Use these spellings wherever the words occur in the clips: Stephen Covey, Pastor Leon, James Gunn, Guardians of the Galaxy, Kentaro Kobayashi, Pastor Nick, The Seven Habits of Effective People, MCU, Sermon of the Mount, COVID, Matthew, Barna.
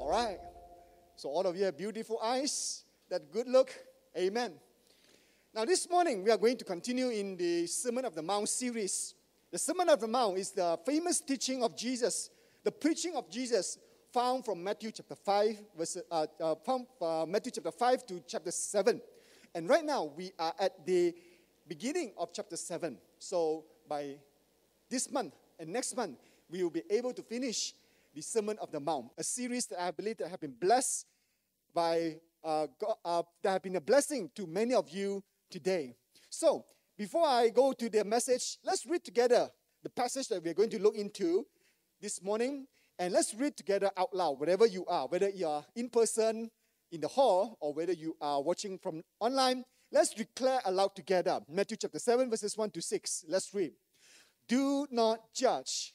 All right. So all of you have beautiful eyes, that good look. Amen. Now this morning, we are going to continue in the Sermon of the Mount series. The Sermon of the Mount is the famous teaching of Jesus, the preaching of Jesus found from Matthew chapter 5, Matthew chapter 5 to chapter 7. And right now, we are at the beginning of chapter 7. So by this month and next month, we will be able to finish the Sermon of the Mount, a series that I believe that have been blessed by that have been a blessing to many of you today. So before I go to the message, let's read together the passage that we're going to look into this morning. And let's read together out loud, wherever you are, whether you are in person, in the hall, or whether you are watching from online. Let's declare aloud together. Matthew chapter 7, verses 1 to 6. Let's read. Do not judge,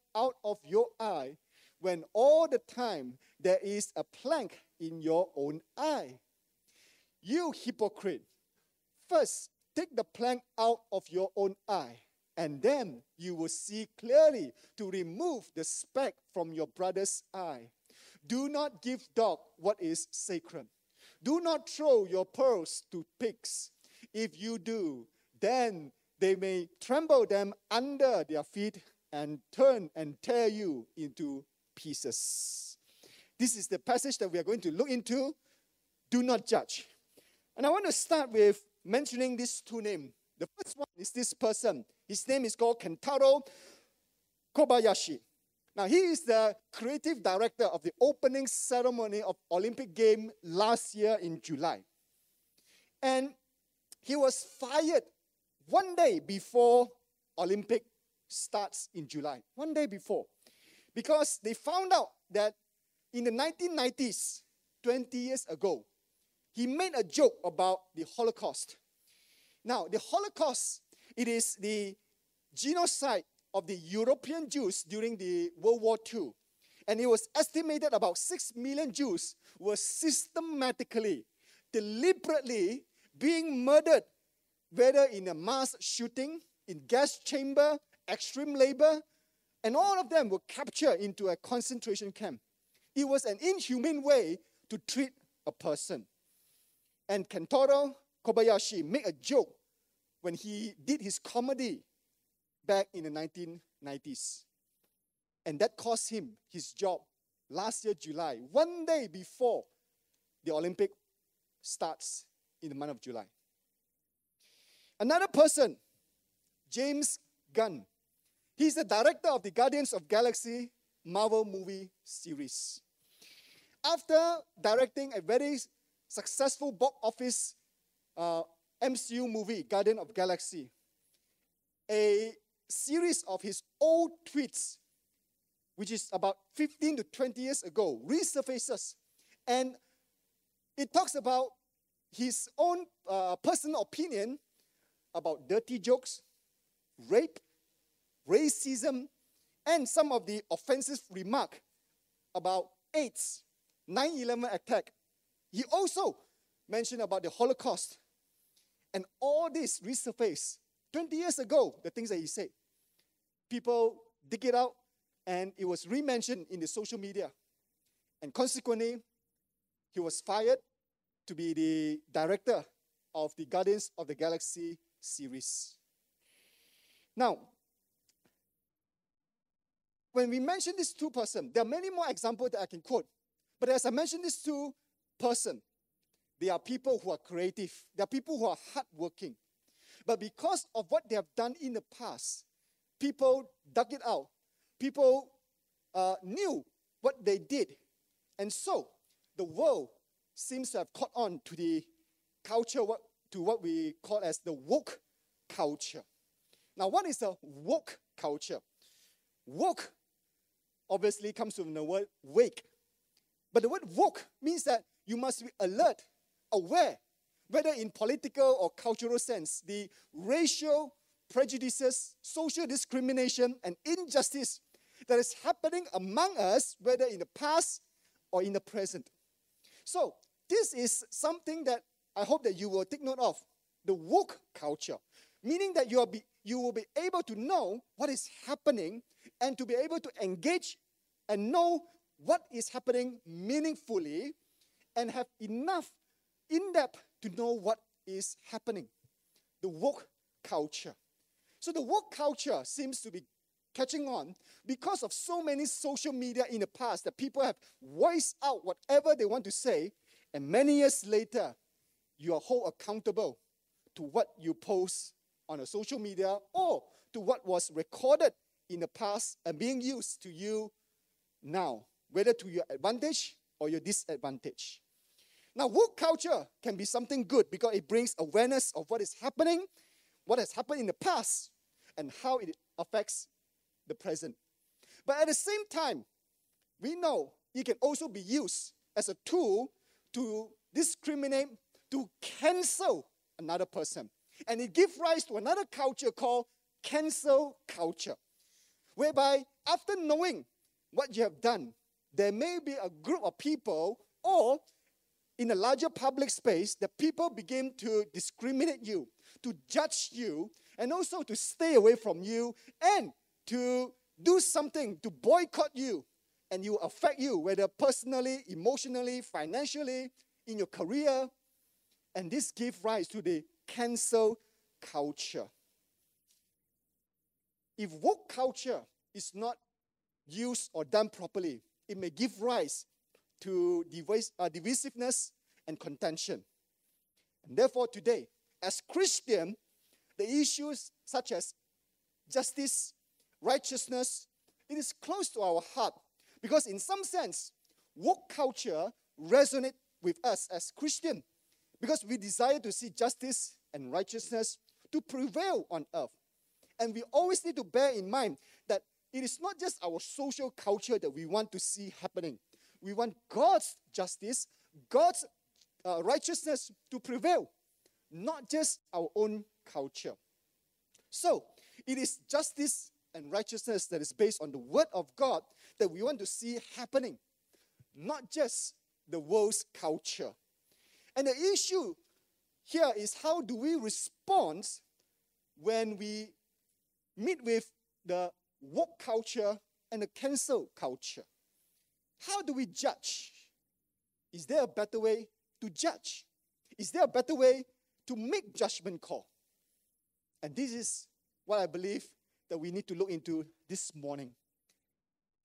out of your eye," when all the time there is a plank in your own eye? You hypocrite! First, take the plank out of your own eye, and then you will see clearly to remove the speck from your brother's eye. Do not give dog what is sacred. Do not throw your pearls to pigs. If you do, then they may trample them under their feet and turn and tear you into pieces. This is the passage that we are going to look into. Do not judge. And I want to start with mentioning these two names. The first one is this person. His name is called Kentaro Kobayashi. Now, he is the creative director of the opening ceremony of Olympic Games last year in July. And he was fired one day before Olympic starts in July. One day before. Because they found out that in the 1990s, 20 years ago, he made a joke about the Holocaust. Now, the Holocaust, it is the genocide of the European Jews during the World War II. And it was estimated about 6 million Jews were systematically, deliberately being murdered, whether in a mass shooting, in gas chamber, extreme labor, and all of them were captured into a concentration camp. It was an inhumane way to treat a person. And Kentaro Kobayashi made a joke when he did his comedy back in the 1990s. And that cost him his job last year, July, one day before the Olympic starts in the month of July. Another person, James Gunn. He's the director of the Guardians of the Galaxy Marvel movie series. After directing a very successful box office MCU movie, Guardians of the Galaxy, a series of his old tweets, which is about 15 to 20 years ago, resurfaces. And it talks about his own personal opinion about dirty jokes, rape, racism, and some of the offensive remarks about AIDS, 9/11 attack. He also mentioned about the Holocaust. And all this resurfaced 20 years ago, the things that he said. People dig it out, and it was re-mentioned in the social media. And consequently, he was fired to be the director of the Guardians of the Galaxy series. Now, when we mention these two persons, there are many more examples that I can quote. But as I mentioned these two persons, they are people who are creative. They are people who are hardworking. But because of what they have done in the past, people dug it out. People knew what they did. And so the world seems to have caught on to the culture, to what we call as the woke culture. Now, what is the woke culture? Woke obviously comes from the word wake. But the word woke means that you must be alert, aware, whether in political or cultural sense, the racial prejudices, social discrimination, and injustice that is happening among us, whether in the past or in the present. So this is something that I hope that you will take note of, the woke culture, meaning that you will be able to know what is happening and to be able to engage and know what is happening meaningfully and have enough in-depth to know what is happening, the woke culture. So the woke culture seems to be catching on because of so many social media in the past that people have voiced out whatever they want to say, and many years later, you are held accountable to what you post on a social media or to what was recorded in the past and being used to you now, whether to your advantage or your disadvantage. Now, woke culture can be something good because it brings awareness of what is happening, what has happened in the past, and how it affects the present. But at the same time, we know it can also be used as a tool to discriminate, to cancel another person. And it gives rise to another culture called cancel culture, whereby after knowing what you have done, there may be a group of people or in a larger public space that people begin to discriminate you, to judge you, and also to stay away from you and to do something to boycott you, and you affect you, whether personally, emotionally, financially, in your career. And this gives rise to the cancel culture. If woke culture is not used or done properly, it may give rise to divisiveness and contention. And therefore today, as Christians, the issues such as justice, righteousness, it is close to our heart because in some sense, woke culture resonates with us as Christians because we desire to see justice and righteousness to prevail on earth. And we always need to bear in mind that it is not just our social culture that we want to see happening. We want God's justice, God's righteousness to prevail, not just our own culture. So it is justice and righteousness that is based on the word of God that we want to see happening, not just the world's culture. And the issue here is how do we respond when we meet with the woke culture and the cancel culture? How do we judge? Is there a better way to judge? Is there a better way to make judgment call? And this is what I believe that we need to look into this morning.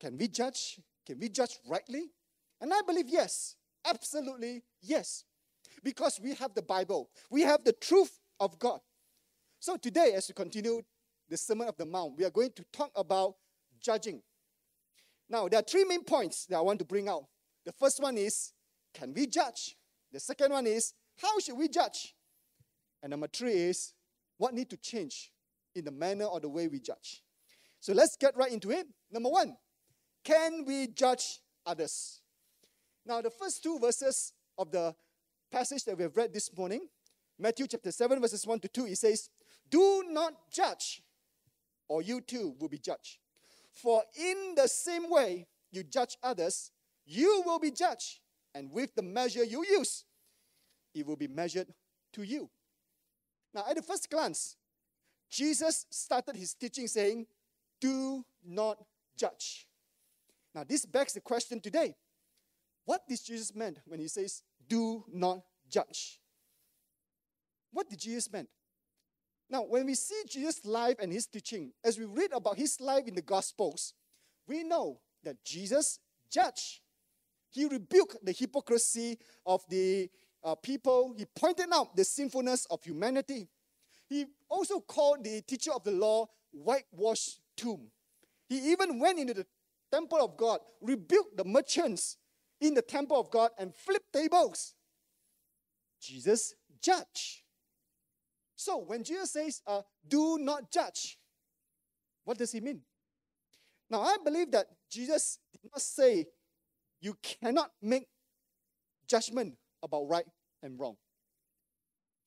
Can we judge? Can we judge rightly? And I believe yes, absolutely yes. Because we have the Bible. We have the truth of God. So today, as we continue the Sermon of the Mount, we are going to talk about judging. Now, there are three main points that I want to bring out. The first one is, can we judge? The second one is, how should we judge? And number three is, what needs to change in the manner or the way we judge? So let's get right into it. Number one, can we judge others? Now, the first two verses of the passage that we have read this morning, Matthew chapter 7, verses 1 to 2, it says, "Do not judge, or you too will be judged. For in the same way you judge others, you will be judged. And with the measure you use, it will be measured to you." Now, at the first glance, Jesus started his teaching saying, "Do not judge." Now, this begs the question today. What did Jesus mean when he says, "Do not judge"? What did Jesus mean? Now, when we see Jesus' life and his teaching, as we read about his life in the Gospels, we know that Jesus judged. He rebuked the hypocrisy of the people. He pointed out the sinfulness of humanity. He also called the teacher of the law whitewashed tomb. He even went into the temple of God, rebuked the merchants in the temple of God, and flipped tables. Jesus judged. So when Jesus says, "Do not judge," what does he mean? Now, I believe that Jesus did not say you cannot make judgment about right and wrong.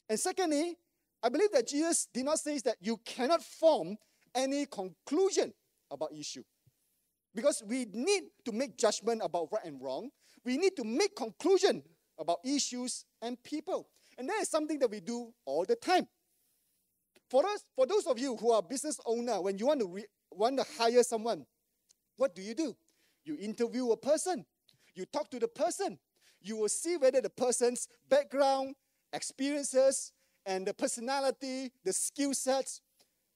And secondly, I believe that Jesus did not say that you cannot form any conclusion about issue. Because we need to make judgment about right and wrong. We need to make conclusion about issues and people. And that is something that we do all the time. For us, for those of you who are business owner, when you want to hire someone, what do? You interview a person. You talk to the person. You will see whether the person's background, experiences, and the personality, the skill sets,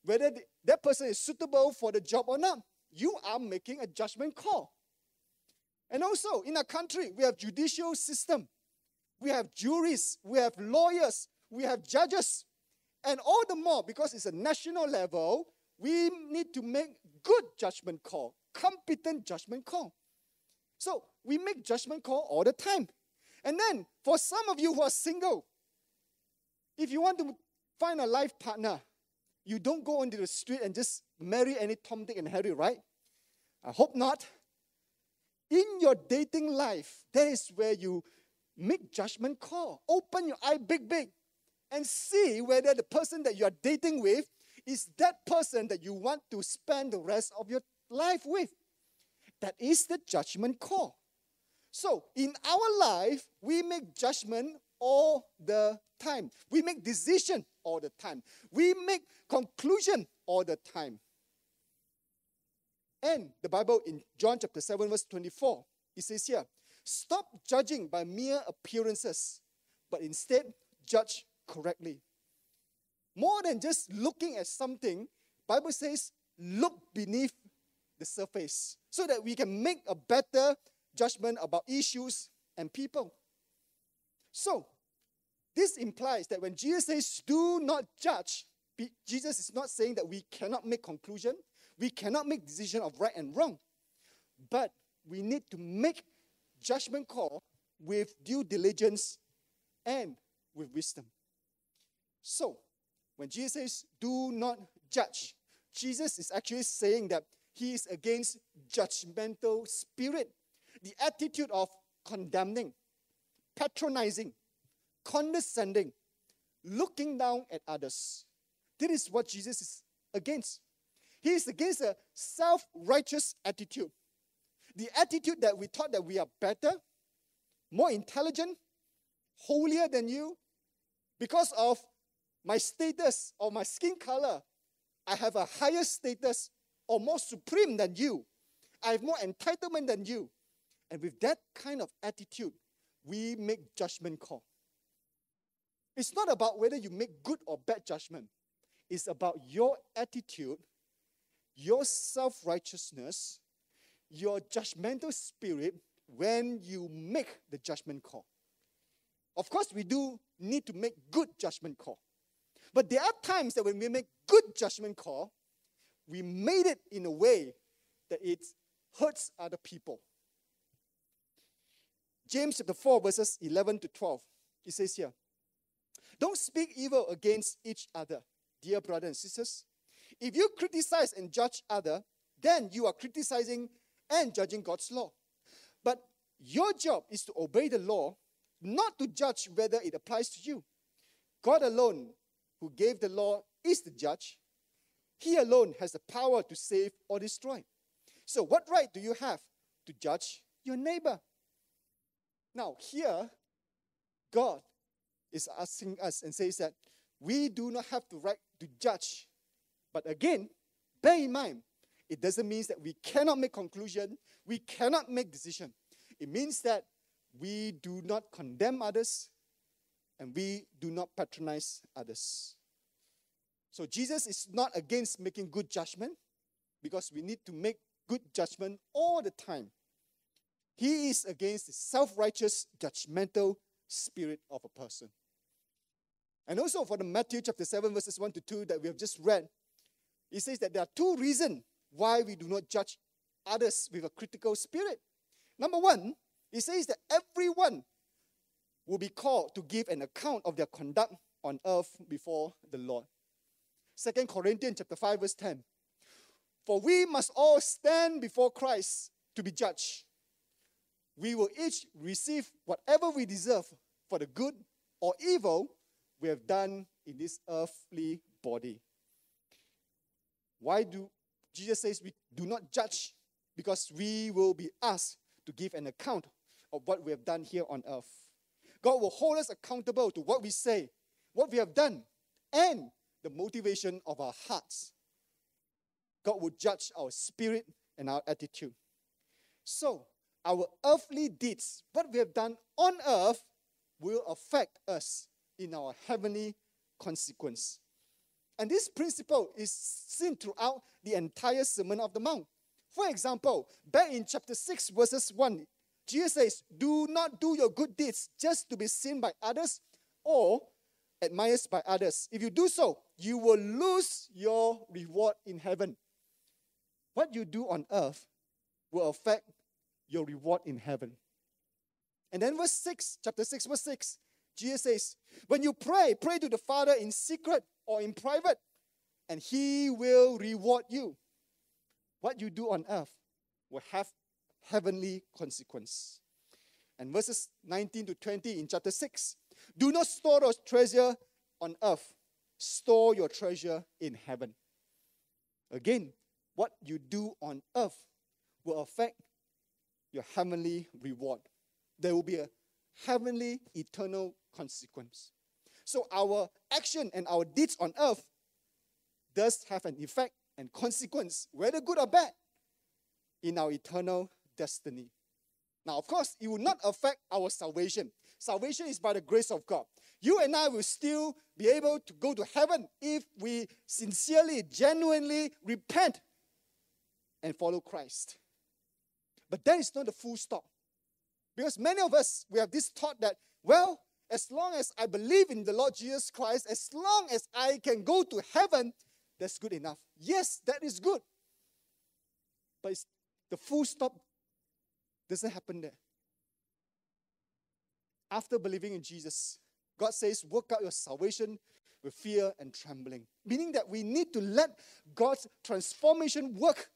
whether that person is suitable for the job or not. You are making a judgment call. And also, in our country, we have judicial system. We have juries. We have lawyers. We have judges. And all the more, because it's a national level, we need to make good judgment call, competent judgment call. So we make judgment call all the time. And then, for some of you who are single, if you want to find a life partner, you don't go onto the street and just marry any Tom, Dick, and Harry, right? I hope not. In your dating life, that is where you make judgment call. Open your eye big and see whether the person that you are dating with is that person that you want to spend the rest of your life with. That is the judgment call. So, in our life, we make judgment all the time. We make decision all the time. We make conclusion all the time. And the Bible in John chapter 7 verse 24, it says here, stop judging by mere appearances, but instead judge correctly. More than just looking at something, Bible says look beneath the surface so that we can make a better judgment about issues and people. So, this implies that when Jesus says do not judge, Jesus is not saying that we cannot make conclusion, we cannot make decision of right and wrong, but we need to make judgment call with due diligence and with wisdom. So, when Jesus says do not judge, Jesus is actually saying that he is against judgmental spirit, the attitude of condemning, patronizing, condescending, looking down at others. This is what Jesus is against. He is against a self-righteous attitude. The attitude that we thought that we are better, more intelligent, holier than you. Because of my status or my skin color, I have a higher status or more supreme than you. I have more entitlement than you. And with that kind of attitude, we make judgment call. It's not about whether you make good or bad judgment. It's about your attitude, your self-righteousness, your judgmental spirit when you make the judgment call. Of course, we do need to make good judgment call. But there are times that when we make good judgment call, we made it in a way that it hurts other people. James chapter 4 verses 11 to 12, it says here, don't speak evil against each other, dear brothers and sisters. If you criticize and judge others, then you are criticizing and judging God's law. But your job is to obey the law, not to judge whether it applies to you. God alone, who gave the law, is the judge. He alone has the power to save or destroy. So what right do you have to judge your neighbor? Now here, God is asking us and says that we do not have the right to judge. But again, bear in mind, it doesn't mean that we cannot make conclusion, we cannot make decision. It means that we do not condemn others and we do not patronize others. So Jesus is not against making good judgment because we need to make good judgment all the time. He is against the self-righteous, judgmental spirit of a person. And also for the Matthew chapter 7 verses 1 to 2 that we have just read, it says that there are two reasons why we do not judge others with a critical spirit. Number one, it says that everyone will be called to give an account of their conduct on earth before the Lord. 2 Corinthians chapter 5 verse 10, For we must all stand before Christ to be judged. We will each receive whatever we deserve for the good or evil we have done in this earthly body. Why do Jesus says we do not judge? Because we will be asked to give an account of what we have done here on earth. God will hold us accountable to what we say, what we have done, and the motivation of our hearts. God will judge our spirit and our attitude. So, our earthly deeds, what we have done on earth, will affect us in our heavenly consequence. And this principle is seen throughout the entire Sermon of the Mount. For example, back in chapter 6, verses 1, Jesus says, do not do your good deeds just to be seen by others or admired by others. If you do so, you will lose your reward in heaven. What you do on earth will affect your reward in heaven. And then verse 6, chapter 6, verse 6, Jesus says, when you pray, pray to the Father in secret or in private, and He will reward you. What you do on earth will have heavenly consequence. And verses 19 to 20 in chapter 6, do not store your treasure on earth. Store your treasure in heaven. Again, what you do on earth will affect your heavenly reward. There will be a heavenly eternal consequence. So our action and our deeds on earth does have an effect and consequence, whether good or bad, in our eternal destiny. Now, of course, it will not affect our salvation. Salvation is by the grace of God. You and I will still be able to go to heaven if we sincerely, genuinely repent and follow Christ. But that is not the full stop. Because many of us, we have this thought that, well, as long as I believe in the Lord Jesus Christ, as long as I can go to heaven, that's good enough. Yes, that is good. But the full stop doesn't happen there. After believing in Jesus, God says, work out your salvation with fear and trembling. Meaning that we need to let God's transformation work,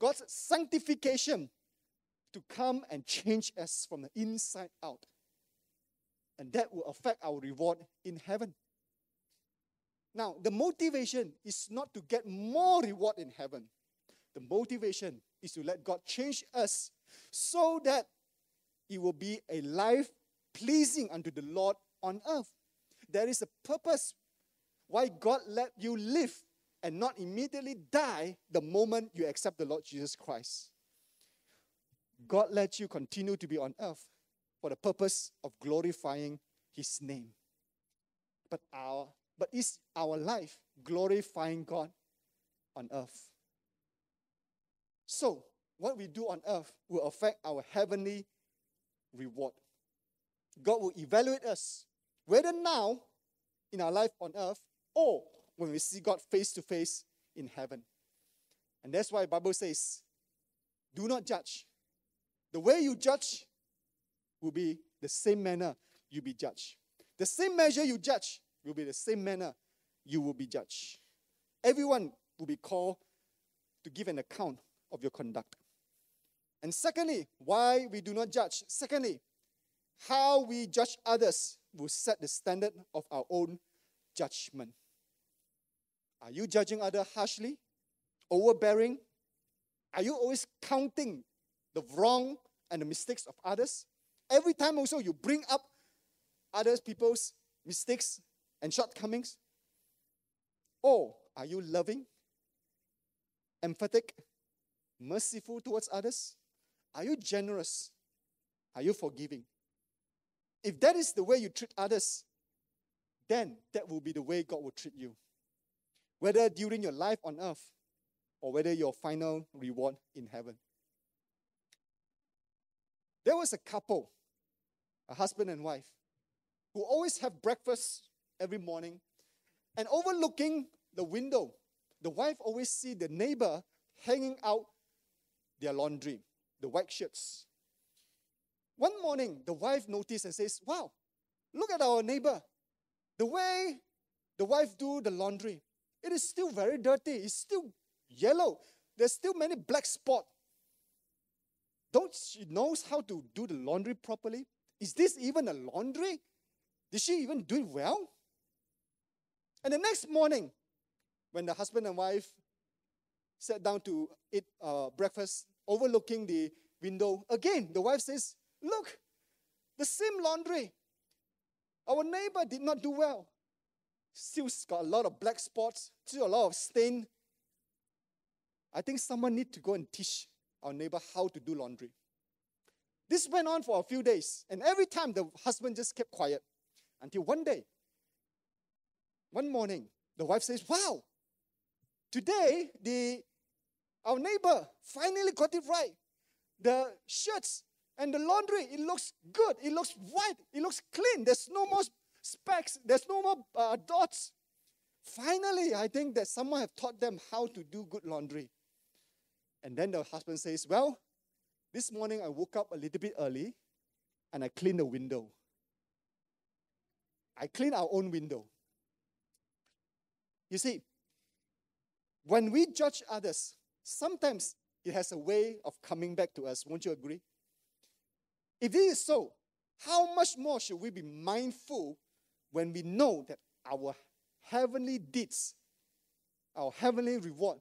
God's sanctification, to come and change us from the inside out. And that will affect our reward in heaven. Now, the motivation is not to get more reward in heaven. The motivation is to let God change us so that it will be a life pleasing unto the Lord on earth. There is a purpose why God let you live and not immediately die the moment you accept the Lord Jesus Christ. God let you continue to be on earth for the purpose of glorifying His name. But is our life glorifying God on earth? So, what we do on earth will affect our heavenly reward. God will evaluate us, whether now in our life on earth or when we see God face to face in heaven. And that's why the Bible says, do not judge. The way you judge will be the same manner you'll be judged. The same measure you judge will be the same manner you will be judged. Everyone will be called to give an account of your conduct. And secondly, why we do not judge. Secondly, how we judge others will set the standard of our own judgment. Are you judging others harshly, overbearing? Are you always counting the wrong and the mistakes of others? Every time also you bring up other people's mistakes and shortcomings? Or are you loving, emphatic, merciful towards others? Are you generous? Are you forgiving? If that is the way you treat others, then that will be the way God will treat you, whether during your life on earth or whether your final reward in heaven. There was a couple, a husband and wife, who always have breakfast every morning, and overlooking the window, the wife always see the neighbor hanging out their laundry, the white shirts. One morning, the wife noticed and says, wow, look at our neighbor. The way the wife do the laundry, it is still very dirty. It's still yellow. There's still many black spots. Don't she knows how to do the laundry properly? Is this even a laundry? Did she even do it well? And the next morning, when the husband and wife sat down to eat breakfast, overlooking the window, again, the wife says, look, the same laundry. Our neighbor did not do well. Still got a lot of black spots, still a lot of stain. I think someone needs to go and teach our neighbor how to do laundry. This went on for a few days, and every time the husband just kept quiet until one day, one morning, the wife says, wow, today our neighbor finally got it right. The shirts and the laundry, it looks good, it looks white, it looks clean. There's no more specks, there's no more dots. Finally, I think that someone have taught them how to do good laundry. And then the husband says, well, this morning I woke up a little bit early and I cleaned the window. I cleaned our own window. You see, when we judge others, sometimes it has a way of coming back to us. Won't you agree? If it is so, how much more should we be mindful when we know that our heavenly deeds, our heavenly reward,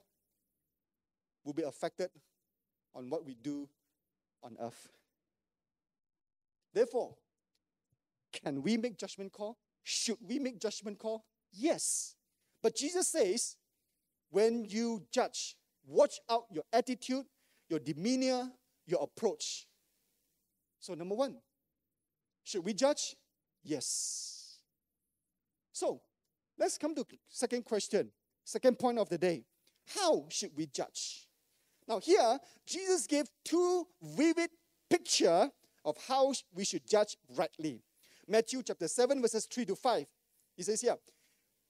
will be affected on what we do on earth? Therefore, can we make judgment call? Should we make judgment call? Yes. But Jesus says, when you judge, watch out your attitude, your demeanor, your approach. So number one, should we judge? Yes. So let's come to second question, second point of the day. How should we judge? Now here, Jesus gave two vivid pictures of how we should judge rightly. Matthew chapter 7, verses 3 to 5. He says here,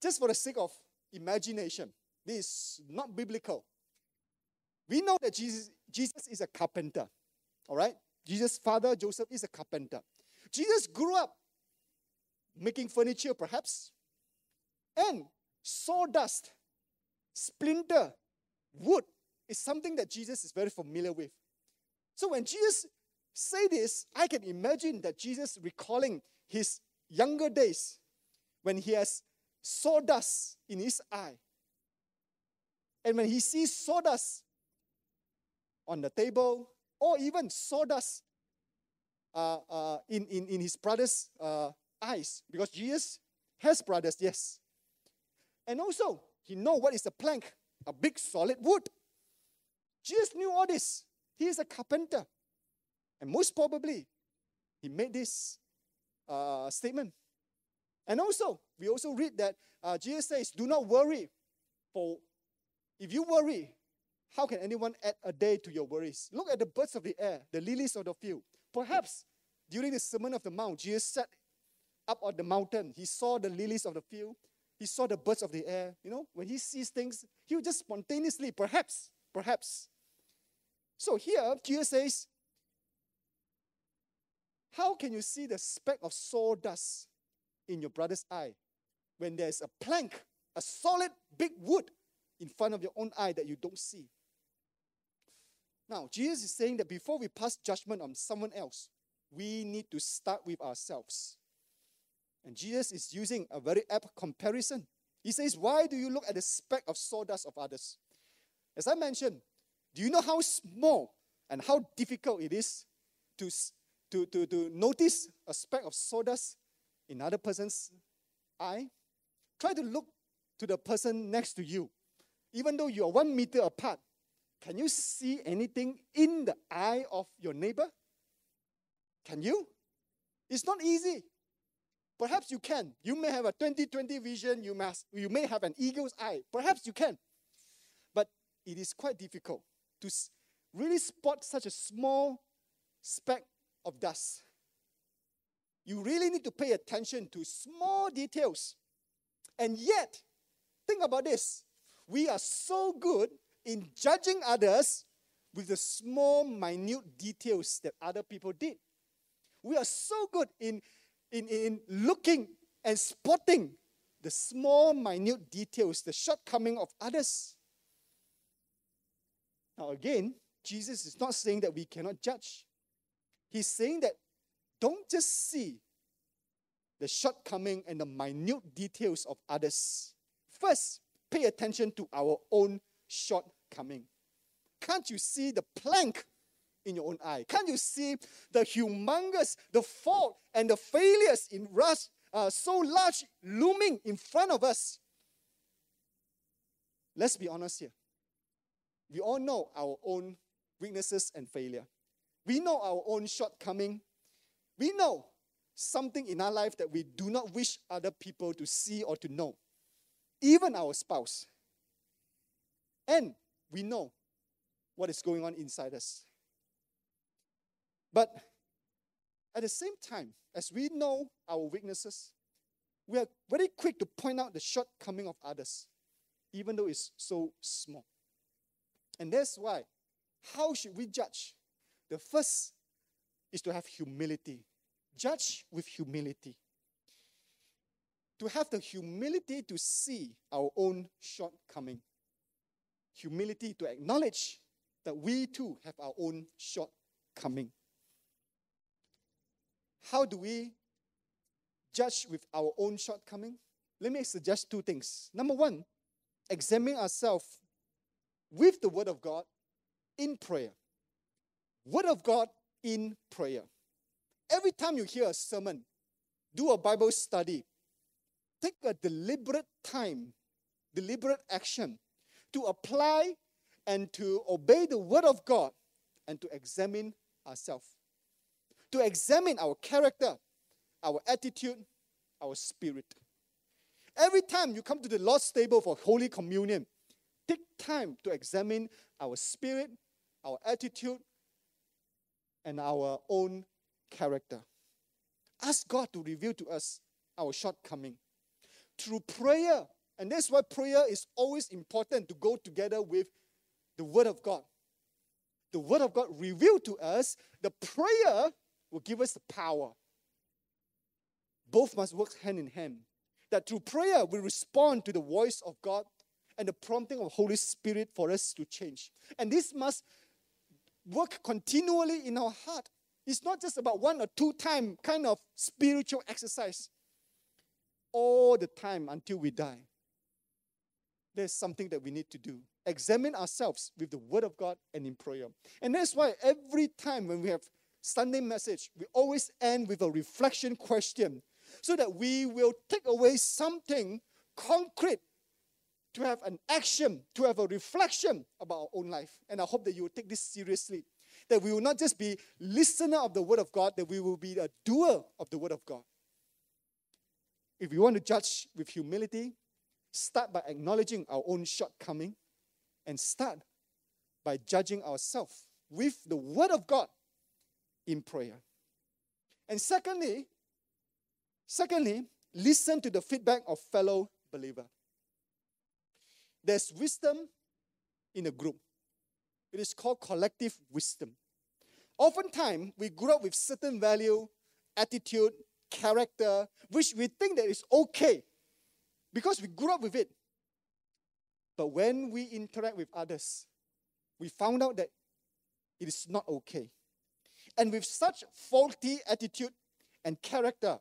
just for the sake of imagination, this is not biblical. We know that Jesus is a carpenter, all right? Jesus' father, Joseph, is a carpenter. Jesus grew up making furniture, perhaps, and sawdust, splinter, wood is something that Jesus is very familiar with. So when Jesus says this, I can imagine that Jesus recalling his younger days when he has sawdust in his eye. And when he sees sawdust on the table, or even sawdust in his brother's eyes, because Jesus has brothers, yes. And also, he knows what is a plank, a big solid wood. Jesus knew all this. He is a carpenter. And most probably, he made this statement. And also, we also read that Jesus says, do not worry, for if you worry, how can anyone add a day to your worries? Look at the birds of the air, the lilies of the field. Perhaps during the Sermon of the Mount, Jesus sat up on the mountain. He saw the lilies of the field. He saw the birds of the air. You know, when he sees things, he will just spontaneously, perhaps. So here, Jesus says, how can you see the speck of sawdust in your brother's eye when there's a plank, a solid big wood in front of your own eye that you don't see? Now, Jesus is saying that before we pass judgment on someone else, we need to start with ourselves. And Jesus is using a very apt comparison. He says, why do you look at the speck of sawdust of others? As I mentioned, do you know how small and how difficult it is to notice a speck of sawdust in other person's eye? Try to look to the person next to you. Even though you are 1 meter apart, can you see anything in the eye of your neighbor? Can you? It's not easy. Perhaps you can. You may have a 20/20 vision. You may have an eagle's eye. Perhaps you can. But it is quite difficult to really spot such a small speck of dust. You really need to pay attention to small details. And yet, think about this. We are so good in judging others with the small, minute details that other people did. We are so good in looking and spotting the small, minute details, the shortcoming of others. Now again, Jesus is not saying that we cannot judge. He's saying that don't just see the shortcoming and the minute details of others. First, pay attention to our own shortcoming. Can't you see the plank in your own eye? Can't you see the humongous, the fault and the failures in rush, so large looming in front of us? Let's be honest here. We all know our own weaknesses and failure. We know our own shortcoming. We know something in our life that we do not wish other people to see or to know, even our spouse. And we know what is going on inside us. But at the same time, as we know our weaknesses, we are very quick to point out the shortcoming of others, even though it's so small. And that's why, how should we judge? The first is to have humility. Judge with humility. To have the humility to see our own shortcoming. Humility to acknowledge that we too have our own shortcoming. How do we judge with our own shortcoming? Let me suggest two things. Number one, examine ourselves with the Word of God in prayer. Word of God in prayer. Every time you hear a sermon, do a Bible study, take a deliberate time, deliberate action to apply and to obey the Word of God and to examine ourselves. To examine our character, our attitude, our spirit. Every time you come to the Lord's table for Holy Communion, take time to examine our spirit, our attitude, and our own character. Ask God to reveal to us our shortcoming through prayer. And that's why prayer is always important to go together with the Word of God. The Word of God revealed to us, the prayer will give us the power. Both must work hand in hand. That through prayer, we respond to the voice of God and the prompting of Holy Spirit for us to change. And this must work continually in our heart. It's not just about one or two time kind of spiritual exercise. All the time until we die. There's something that we need to do. Examine ourselves with the Word of God and in prayer. And that's why every time when we have Sunday message, we always end with a reflection question so that we will take away something concrete to have an action, to have a reflection about our own life. And I hope that you will take this seriously, that we will not just be listener of the Word of God, that we will be a doer of the Word of God. If you want to judge with humility, start by acknowledging our own shortcoming and start by judging ourselves with the Word of God in prayer. And secondly, listen to the feedback of fellow believer. There's wisdom in a group. It is called collective wisdom. Oftentimes, we grew up with certain value, attitude, character, which we think that is okay because we grew up with it. But when we interact with others, we found out that it is not okay. And with such faulty attitude and character,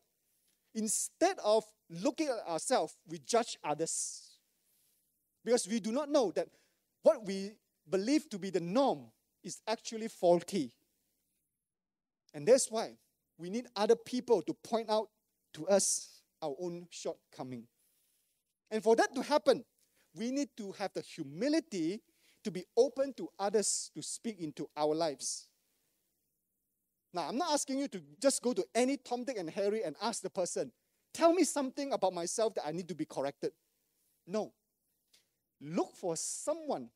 instead of looking at ourselves, we judge others. Because we do not know that what we believe to be the norm is actually faulty. And that's why we need other people to point out to us our own shortcoming. And for that to happen, we need to have the humility to be open to others to speak into our lives. Now, I'm not asking you to just go to any Tom, Dick, and Harry and ask the person, tell me something about myself that I need to be corrected. No. Look for someone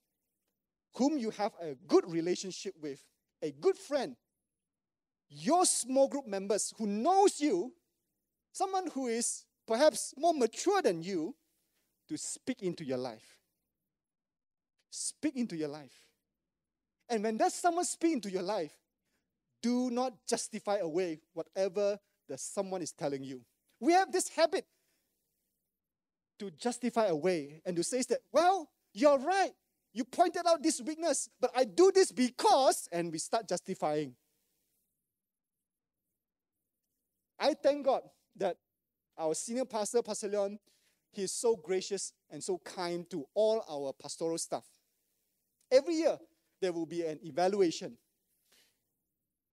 whom you have a good relationship with, a good friend, your small group members who knows you, someone who is perhaps more mature than you, to speak into your life. Speak into your life. And when that someone speaks into your life, do not justify away whatever that someone is telling you. We have this habit to justify away and to say that, well, you're right. You pointed out this weakness, but I do this because, and we start justifying. I thank God that our senior pastor, Pastor Leon, he is so gracious and so kind to all our pastoral staff. Every year, there will be an evaluation,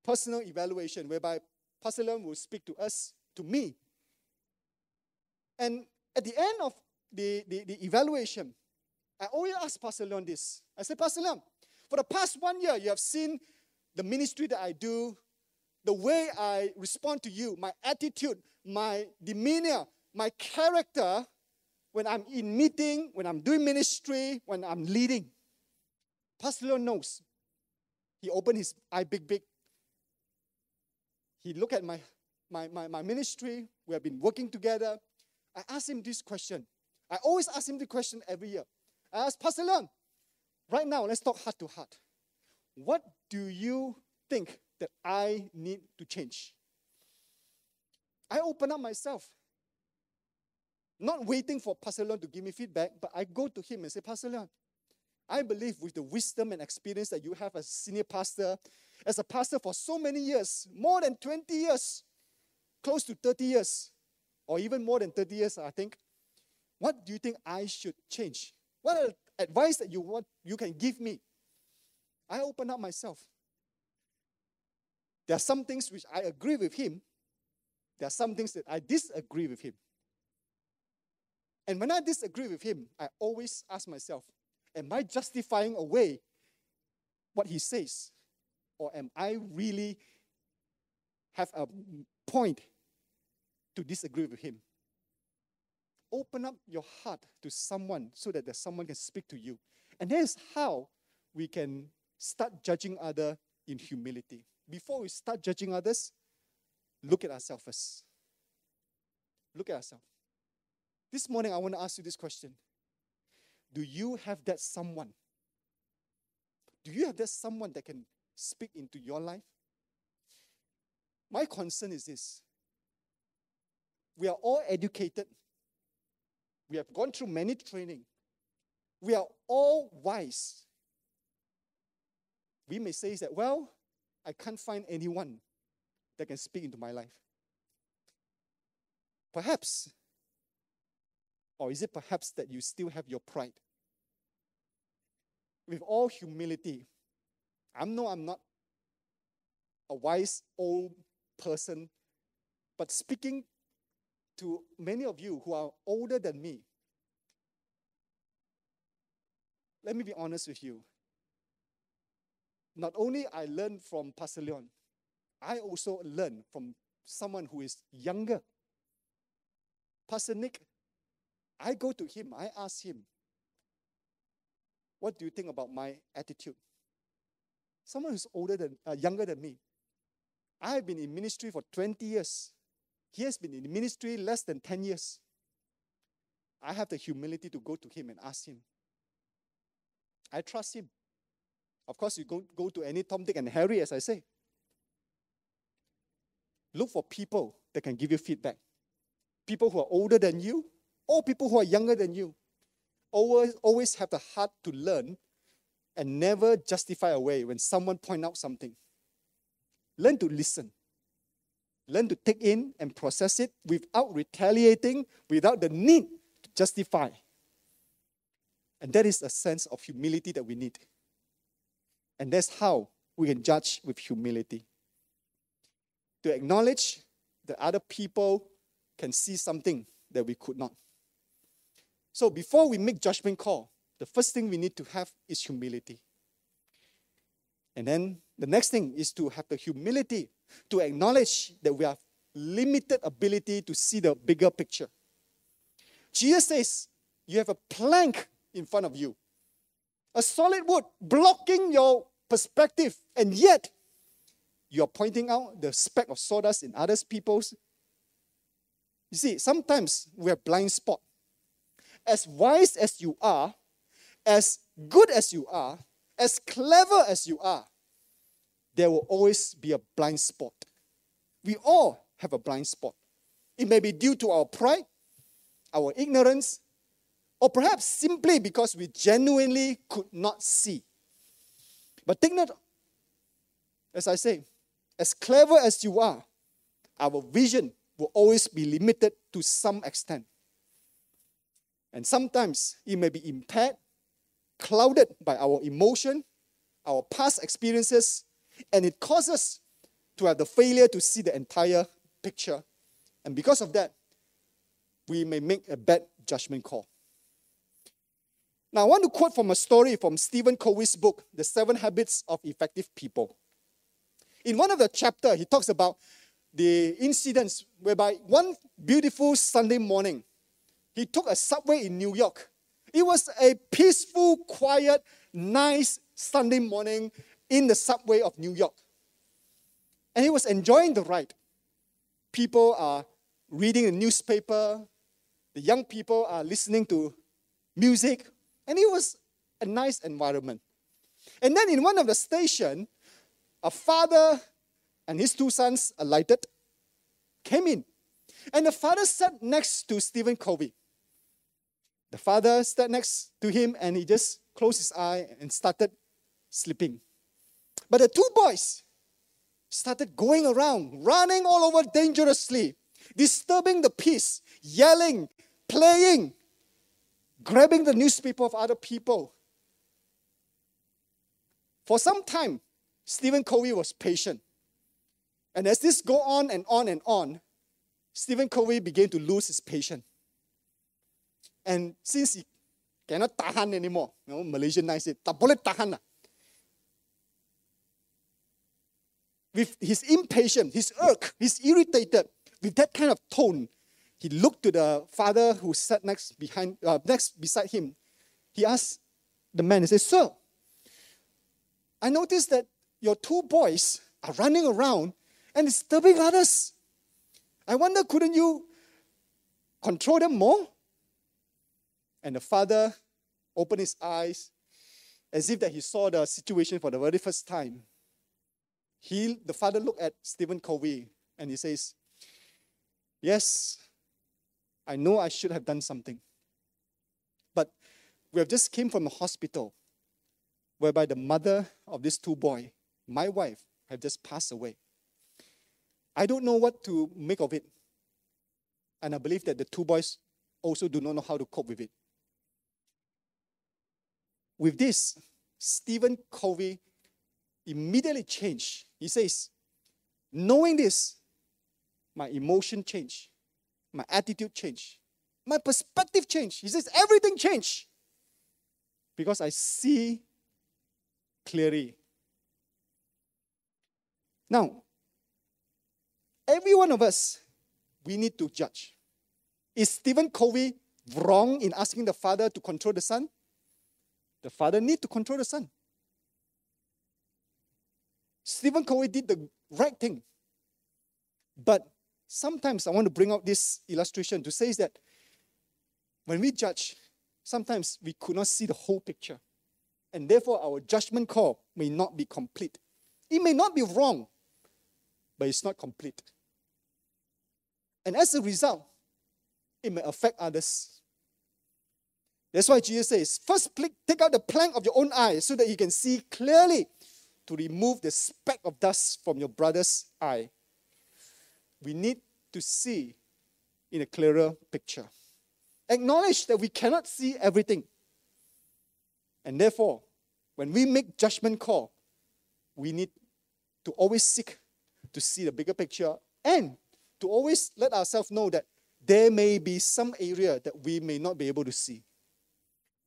personal evaluation, whereby Pastor Leon will speak to us, to me. And at the end of the evaluation, I always ask Pastor Leon this. I say, Pastor Leon, for the past 1 year, you have seen the ministry that I do, the way I respond to you, my attitude, my demeanor, my character, when I'm in meeting, when I'm doing ministry, when I'm leading. Pastor Leon knows. He opened his eye big. He looked at my ministry. We have been working together. I asked him this question. I always ask him the question every year. I asked Pastor Leon, right now, let's talk heart to heart. What do you think that I need to change? I open up myself, not waiting for Pastor Leon to give me feedback, but I go to him and say, Pastor Leon, I believe with the wisdom and experience that you have as a senior pastor, as a pastor for so many years, more than 20 years, close to 30 years, or even more than 30 years, I think, what do you think I should change? What advice that you can give me? I open up myself. There are some things which I agree with him. There are some things that I disagree with him. And when I disagree with him, I always ask myself, am I justifying away what he says? Or am I really have a point to disagree with him? Open up your heart to someone so that someone can speak to you. And that is how we can start judging others in humility. Before we start judging others, look at ourselves first. Look at ourselves. This morning, I want to ask you this question. Do you have that someone? Do you have that someone that can speak into your life? My concern is this. We are all educated. We have gone through many training. We are all wise. We may say that, well, I can't find anyone that can speak into my life. Perhaps, or is it perhaps that you still have your pride? With all humility, I'm not a wise old person, but speaking to many of you who are older than me, let me be honest with you. Not only I learned from Pastor Leon, I also learned from someone who is younger. Pastor Nick, I go to him, I ask him, what do you think about my attitude? Someone who's younger than me. I've been in ministry for 20 years. He has been in ministry less than 10 years. I have the humility to go to him and ask him. I trust him. Of course, you don't go to any Tom, Dick, and Harry, as I say. Look for people that can give you feedback. People who are older than you or people who are younger than you. Always have the heart to learn and never justify away when someone points out something. Learn to listen. Learn to take in and process it without retaliating, without the need to justify. And that is a sense of humility that we need. And that's how we can judge with humility. To acknowledge that other people can see something that we could not. So before we make judgment call, the first thing we need to have is humility. And then the next thing is to have the humility to acknowledge that we have limited ability to see the bigger picture. Jesus says, you have a plank in front of you. a solid wood blocking your perspective, and yet you're pointing out the speck of sawdust in other people's. You see, sometimes we have blind spot. As wise as you are, as good as you are, as clever as you are, there will always be a blind spot. We all have a blind spot. It may be due to our pride, our ignorance, or perhaps simply because we genuinely could not see. But take note, as I say, as clever as you are, our vision will always be limited to some extent. And sometimes it may be impaired, clouded by our emotion, our past experiences, and it causes to have the failure to see the entire picture. And because of that, we may make a bad judgment call. Now, I want to quote from a story from Stephen Covey's book, The Seven Habits of Effective People. In one of the chapters, he talks about the incidents whereby one beautiful Sunday morning, he took a subway in New York. It was a peaceful, quiet, nice Sunday morning in the subway of New York. And he was enjoying the ride. People are reading the newspaper. The young people are listening to music. And it was a nice environment. And then in one of the stations, a father and his two sons alighted, came in. And the father sat next to Stephen Covey. The father sat next to him and he just closed his eye and started sleeping. But the two boys started going around, running all over dangerously, disturbing the peace, yelling, playing, grabbing the newspaper of other people. For some time, Stephen Covey was patient. And as this go on and on and on, Stephen Covey began to lose his patience. And since he cannot tahan anymore, you know, Malaysianize it, tak boleh tahan lah. With his impatience, his irk, he's irritated. With that kind of tone, he looked to the father who sat next beside him. He asked the man, he said, "Sir, I noticed that your two boys are running around and disturbing others. I wonder, couldn't you control them more?" And the father opened his eyes as if that he saw the situation for the very first time. The father looked at Stephen Covey and he says, "Yes, I know I should have done something. But we have just came from the hospital whereby the mother of these two boys, my wife, have just passed away. I don't know what to make of it. And I believe that the two boys also do not know how to cope with it." With this, Stephen Covey immediately changed. He says, "Knowing this, my emotion changed, my attitude changed, my perspective changed." He says, "Everything changed because I see clearly." Now, every one of us, we need to judge. Is Stephen Covey wrong in asking the father to control the son? The father needs to control the son. Stephen Covey did the right thing. But sometimes I want to bring out this illustration to say that when we judge, sometimes we could not see the whole picture. And therefore, our judgment call may not be complete. It may not be wrong, but it's not complete. And as a result, it may affect others. That's why Jesus says, "First, take out the plank of your own eye so that you can see clearly to remove the speck of dust from your brother's eye." We need to see in a clearer picture. Acknowledge that we cannot see everything. And therefore, when we make judgment call, we need to always seek to see the bigger picture and to always let ourselves know that there may be some area that we may not be able to see.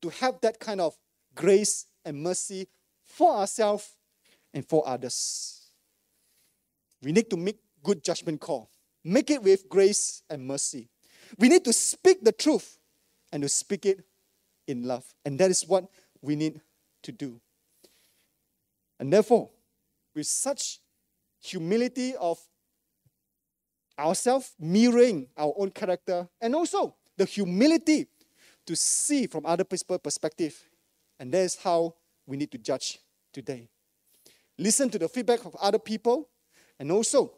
To have that kind of grace and mercy for ourselves and for others. We need to make good judgment call. Make it with grace and mercy. We need to speak the truth and to speak it in love. And that is what we need to do. And therefore, with such humility of ourselves, mirroring our own character, and also the humility to see from other people's perspective. And that is how we need to judge today. Listen to the feedback of other people, and also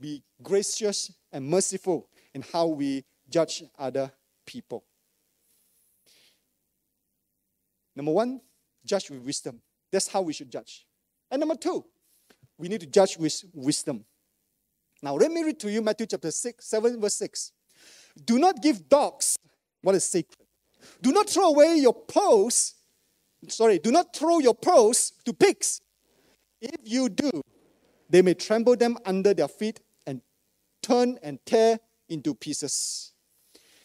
be gracious and merciful in how we judge other people. Number one, judge with wisdom. That's how we should judge. And number two, we need to judge with wisdom. Now, let me read to you Matthew chapter 7, verse 6. Do not give dogs what is sacred. Do not throw away your pearls. Do not throw your pearls to pigs. If you do, they may trample them under their feet and turn and tear into pieces.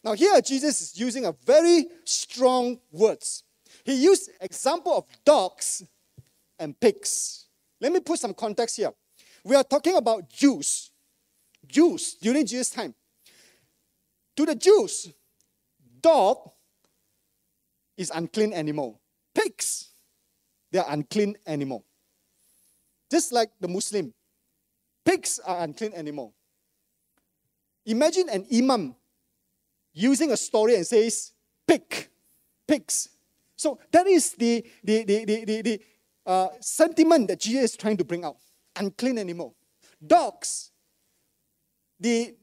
Now here Jesus is using a very strong words. He used example of dogs and pigs. Let me put some context here. We are talking about Jews. Jews during Jesus' time. To the Jews, dog is unclean animal. Pigs, they are unclean animal. Just like the Muslim, pigs are unclean animal. Imagine an imam using a story and says, pigs. So that is the sentiment that Jesus is trying to bring out. Unclean animal. Dogs. The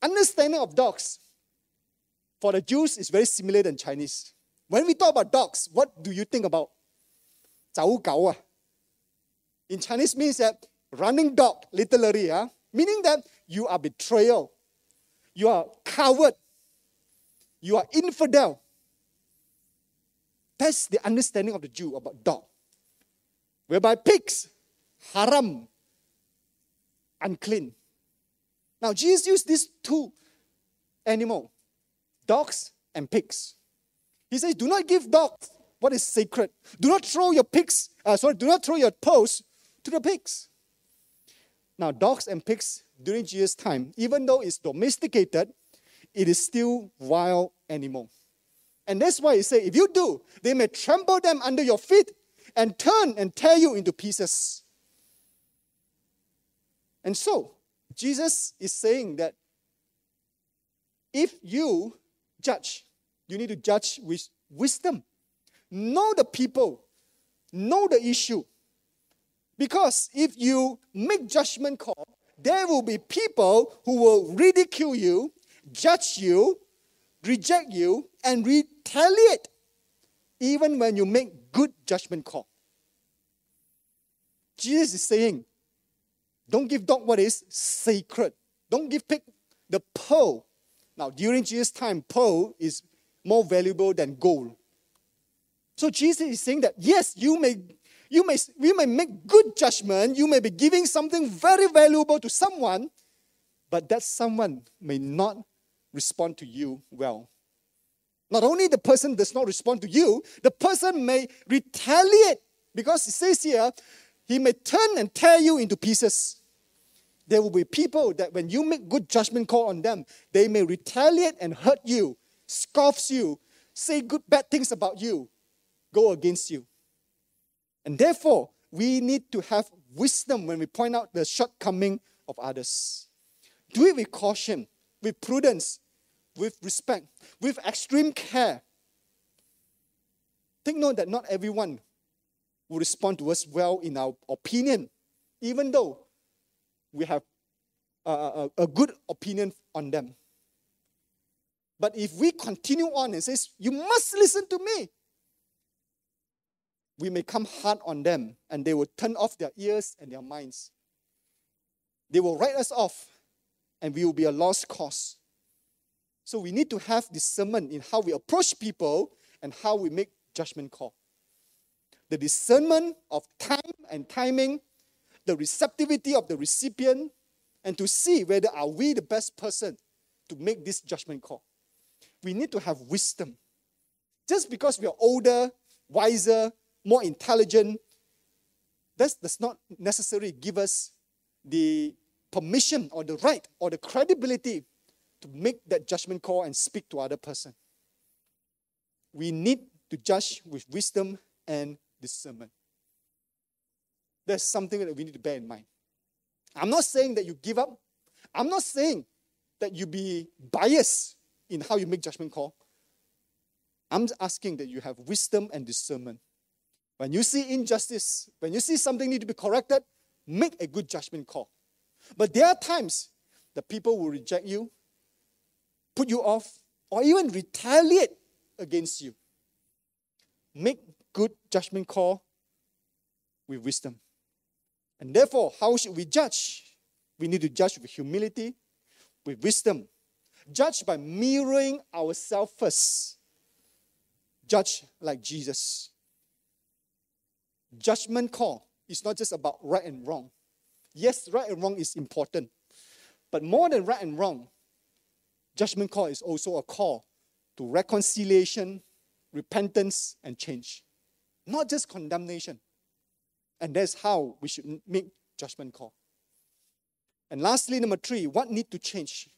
understanding of dogs for the Jews is very similar than Chinese. When we talk about dogs, what do you think about? In Chinese means that running dog, literally, meaning that you are betrayal. You are coward. You are infidel. That's the understanding of the Jew about dog. Whereby pigs, haram, unclean. Now Jesus used these two animals, dogs and pigs. He says, do not give dogs what is sacred. Do not throw your pearls to the pigs. Now dogs and pigs during Jesus' time, even though it's domesticated, it is still wild animal. And that's why he said, if you do, they may trample them under your feet and turn and tear you into pieces. And so, Jesus is saying that if you judge, you need to judge with wisdom. Know the people. Know the issue. Because if you make judgment call, there will be people who will ridicule you, judge you, reject you, and retaliate even when you make good judgment call. Jesus is saying, don't give dog what is sacred. Don't give pig the pearl. Now, during Jesus' time, pearl is more valuable than gold. So Jesus is saying that, yes, we may make good judgment. You may be giving something very valuable to someone, but that someone may not respond to you well. Not only the person does not respond to you, the person may retaliate, because it says here, he may turn and tear you into pieces. There will be people that when you make good judgment call on them, they may retaliate and hurt you, scoffs you, say bad things about you, go against you. And therefore, we need to have wisdom when we point out the shortcoming of others. Do it with caution, with prudence, with respect, with extreme care. Take note that not everyone will respond to us well in our opinion, even though we have a good opinion on them. But if we continue on and say, you must listen to me, we may come hard on them and they will turn off their ears and their minds. They will write us off and we will be a lost cause. So we need to have discernment in how we approach people and how we make judgment call. The discernment of time and timing, the receptivity of the recipient, and to see whether are we the best person to make this judgment call. We need to have wisdom. Just because we are older, wiser, more intelligent, that does not necessarily give us the permission or the right or the credibility to make that judgment call and speak to other person. We need to judge with wisdom and this sermon. There's something that we need to bear in mind. I'm not saying that you give up. I'm not saying that you be biased in how you make judgment call. I'm asking that you have wisdom and discernment. When you see injustice, when you see something need to be corrected, make a good judgment call. But there are times that people will reject you, put you off, or even retaliate against you. Make good judgment call with wisdom. And therefore, how should we judge? We need to judge with humility, with wisdom. Judge by mirroring ourselves first. Judge like Jesus. Judgment call is not just about right and wrong. Yes, right and wrong is important. But more than right and wrong, judgment call is also a call to reconciliation, repentance, and change. Not just condemnation. And that's how we should make judgment call. And lastly, number 3, what need to change?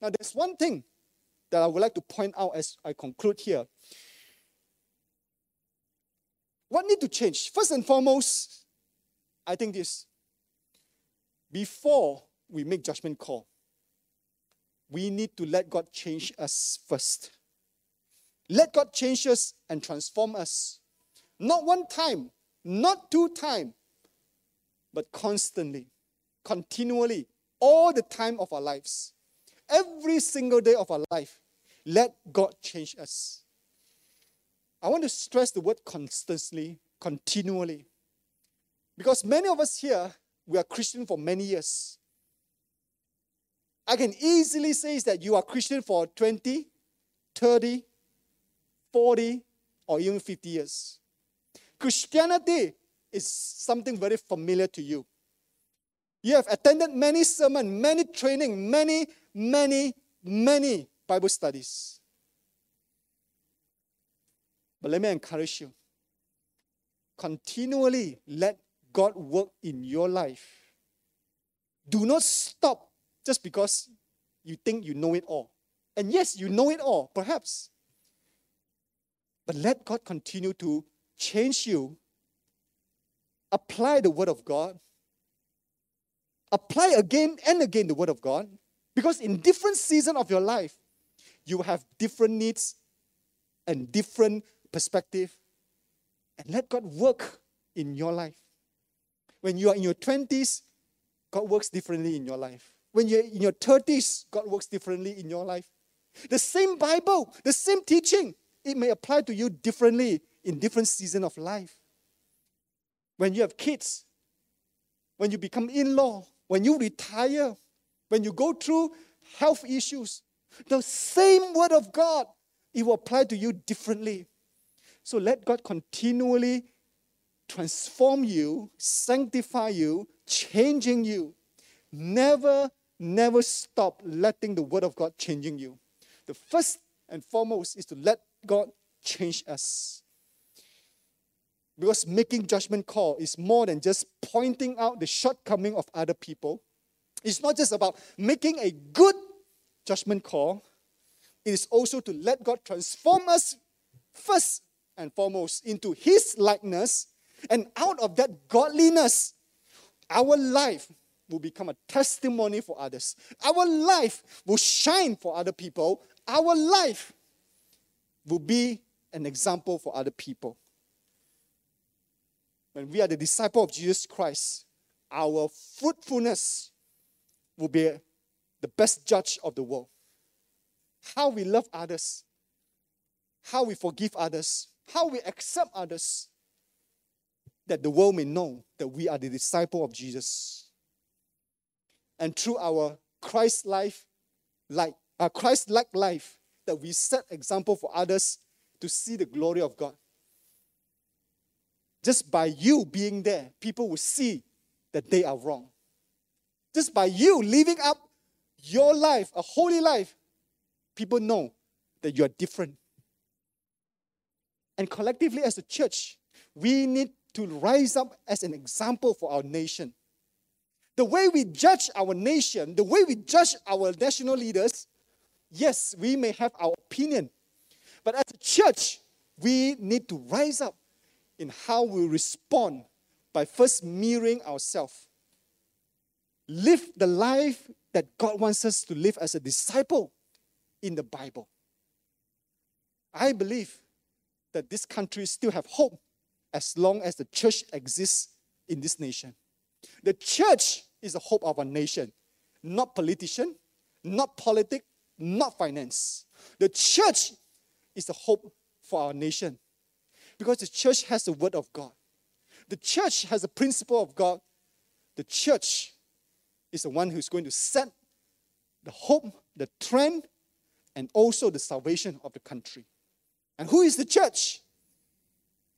Now, there's one thing that I would like to point out as I conclude here. What need to change? First and foremost, I think this. Before we make judgment call, we need to let God change us first. Let God change us and transform us. Not one time, not 2 times, but constantly, continually, all the time of our lives. Every single day of our life, let God change us. I want to stress the word constantly, continually. Because many of us here, we are Christian for many years. I can easily say that you are Christian for 20, 30, 40, or even 50 years. Christianity is something very familiar to you. You have attended many sermons, many training, many Bible studies. But let me encourage you. Continually let God work in your life. Do not stop just because you think you know it all. And yes, you know it all, perhaps. But let God continue to change you. Apply the Word of God. Apply again and again the Word of God. Because in different seasons of your life, you have different needs and different perspective, and let God work in your life. When you are in your 20s, God works differently in your life. When you're in your 30s, God works differently in your life. The same Bible, the same teaching, it may apply to you differently in different seasons of life. When you have kids, when you become in-law, when you retire, when you go through health issues, the same Word of God, it will apply to you differently. So let God continually transform you, sanctify you, changing you. Never stop letting the Word of God changing you. The first and foremost is to let God change us. Because making judgment call is more than just pointing out the shortcoming of other people. It's not just about making a good judgment call. It is also to let God transform us first and foremost into His likeness. And out of that godliness, our life will become a testimony for others. Our life will shine for other people. Our life will be an example for other people. When we are the disciple of Jesus Christ, our fruitfulness will be the best judge of the world. How we love others, how we forgive others, how we accept others, that the world may know that we are the disciple of Jesus. And through our Christ-like life, that we set example for others to see the glory of God. Just by you being there, people will see that they are wrong. Just by you living up your life, a holy life, people know that you are different. And collectively as a church, we need to rise up as an example for our nation. The way we judge our nation, the way we judge our national leaders, yes, we may have our opinion. But as a church, we need to rise up in how we respond by first mirroring ourselves. Live the life that God wants us to live as a disciple in the Bible. I believe that this country still have hope as long as the church exists in this nation. The church is the hope of our nation, not politician, not politics, not finance. The church is the hope for our nation because the church has the word of God. The church has the principle of God. The church is the one who's going to set the hope, the trend, and also the salvation of the country. And who is the church?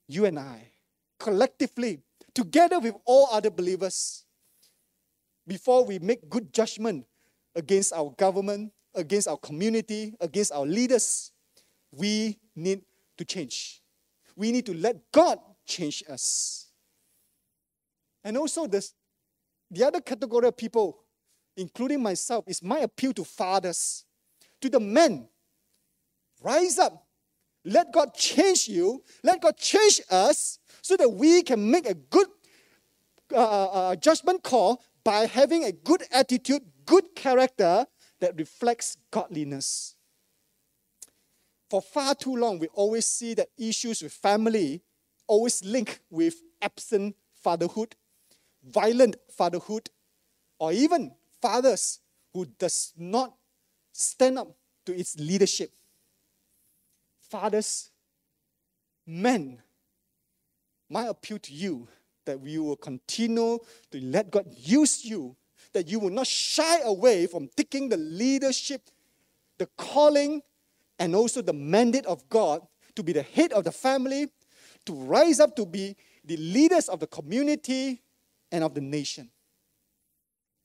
You and I, collectively, together with all other believers, before we make good judgment against our government, against our community, against our leaders, we need to change. We need to let God change us. And also the other category of people, including myself, is my appeal to fathers, to the men. Rise up. Let God change you. Let God change us so that we can make a good judgment call by having a good attitude, good character that reflects godliness. For far too long, we always see that issues with family always link with absent fatherhood, violent fatherhood, or even fathers who does not stand up to its leadership. Fathers, men, my appeal to you that we will continue to let God use you, that you will not shy away from taking the leadership, the calling, and also the mandate of God to be the head of the family, to rise up to be the leaders of the community and of the nation.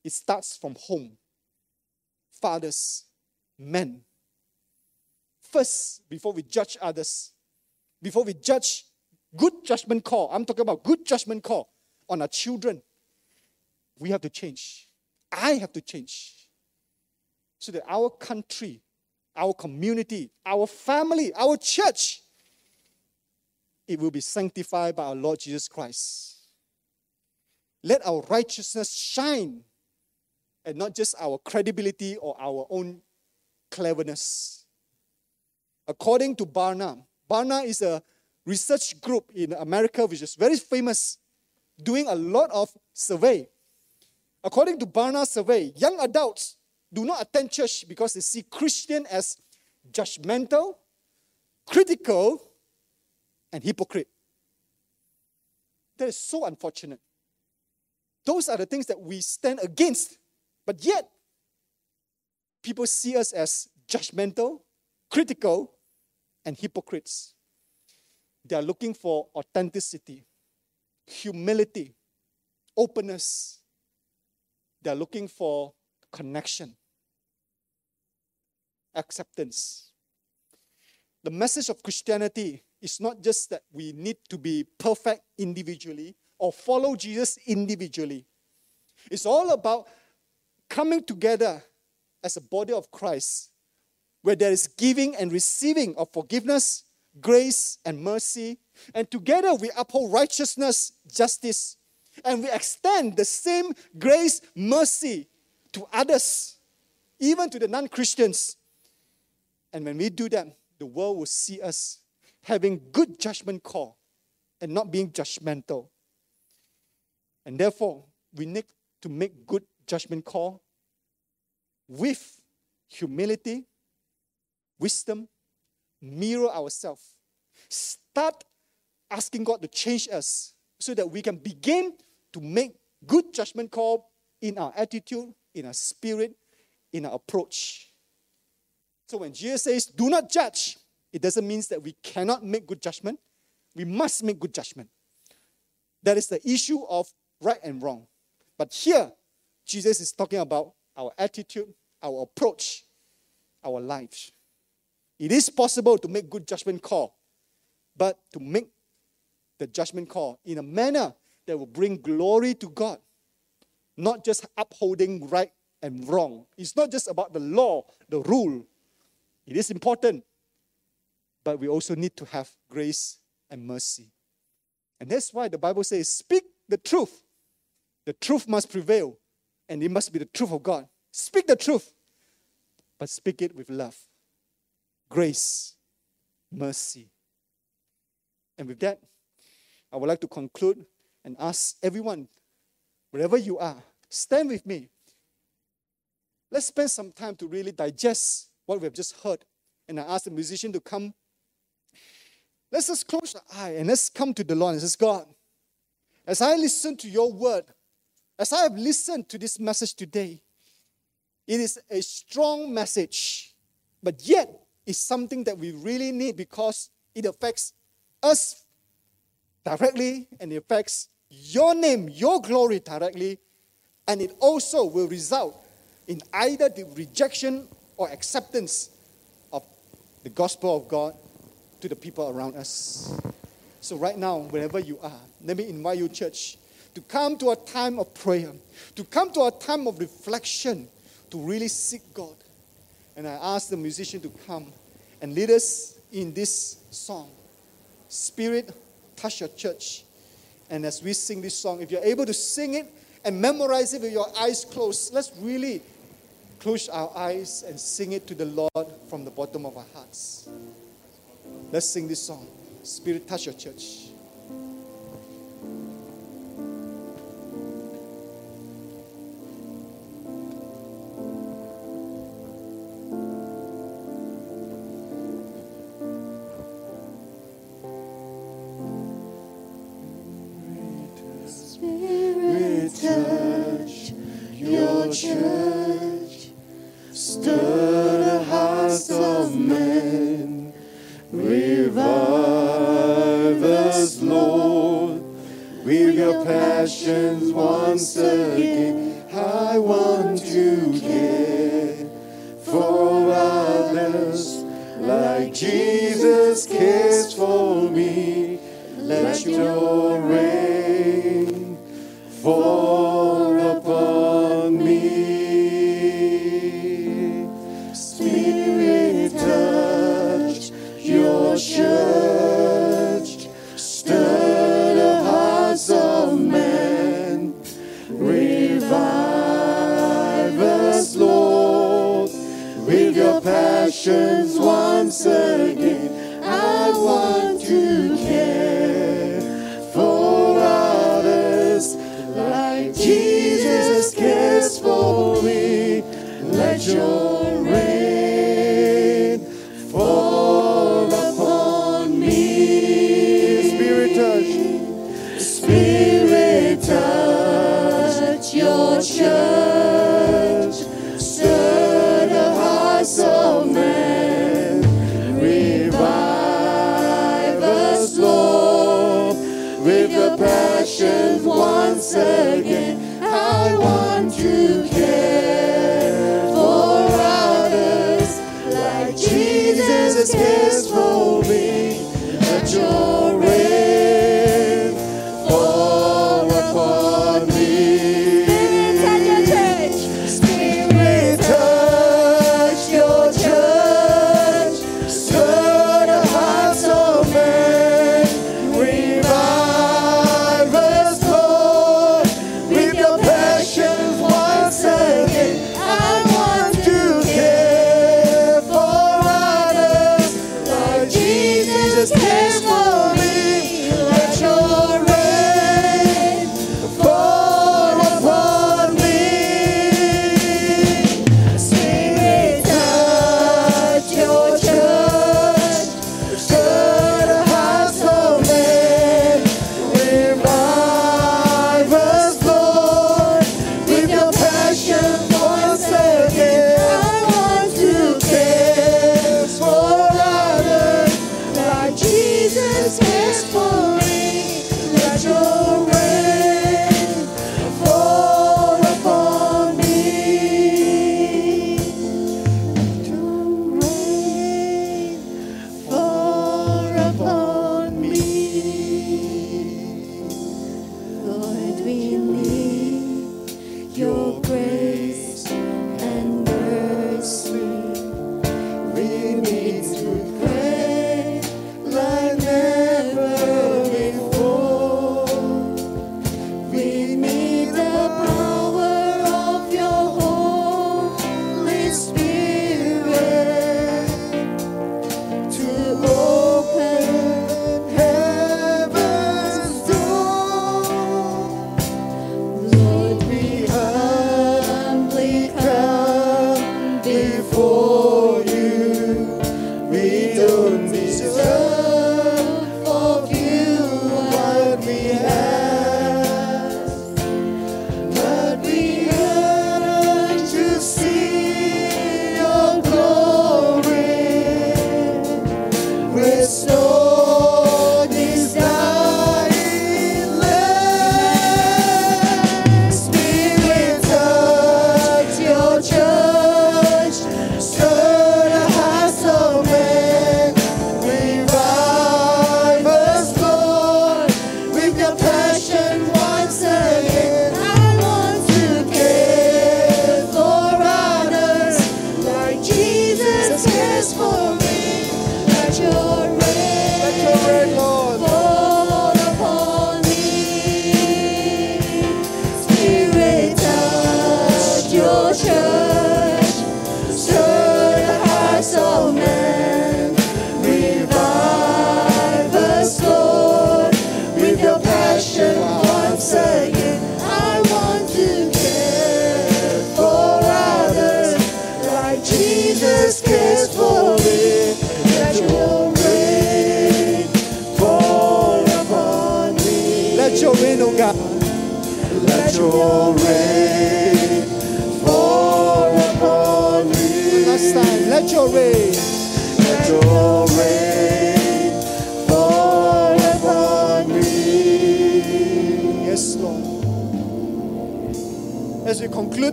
It starts from home. Fathers, men. First, before we judge others, before we judge good judgment call, I'm talking about good judgment call on our children, we have to change. I have to change so that our country, our community, our family, our church, it will be sanctified by our Lord Jesus Christ. Let our righteousness shine and not just our credibility or our own cleverness. According to Barna, Barna is a research group in America which is very famous, doing a lot of survey. According to Barna's survey, young adults do not attend church because they see Christian as judgmental, critical, and hypocrite. That is so unfortunate. Those are the things that we stand against, but yet people see us as judgmental, critical, and hypocrites. They are looking for authenticity, humility, openness. They are looking for connection, acceptance. The message of Christianity is not just that we need to be perfect individually or follow Jesus individually. It's all about coming together as a body of Christ, where there is giving and receiving of forgiveness, grace, and mercy. And together we uphold righteousness, justice, and we extend the same grace, mercy to others, even to the non-Christians. And when we do that, the world will see us having good judgment call and not being judgmental. And therefore, we need to make good judgment call with humility, wisdom, mirror ourselves. Start asking God to change us so that we can begin to make good judgment call in our attitude, in our spirit, in our approach. So when Jesus says, do not judge, it doesn't mean that we cannot make good judgment. We must make good judgment. That is the issue of right and wrong. But here, Jesus is talking about our attitude, our approach, our life. It is possible to make good judgment call, but to make the judgment call in a manner that will bring glory to God, not just upholding right and wrong. It's not just about the law, the rule. It is important, but we also need to have grace and mercy. And that's why the Bible says, speak the truth. The truth must prevail, and it must be the truth of God. Speak the truth, but speak it with love, grace, mercy. And with that, I would like to conclude and ask everyone, wherever you are, stand with me. Let's spend some time to really digest what we have just heard. And I ask the musician to come. Let's just close the eye and let's come to the Lord and say, God, as I listen to your word, as I have listened to this message today, it is a strong message, but yet it's something that we really need because it affects us directly and it affects your name, your glory directly, and it also will result in either the rejection or acceptance of the gospel of God to the people around us. So right now, wherever you are, let me invite you, church, to come to a time of prayer, to come to a time of reflection, to really seek God. And I ask the musician to come and lead us in this song, Spirit, Touch Your Church. And as we sing this song, if you're able to sing it and memorize it with your eyes closed, let's really close our eyes and sing it to the Lord from the bottom of our hearts. Let's sing this song, Spirit, Touch Your Church.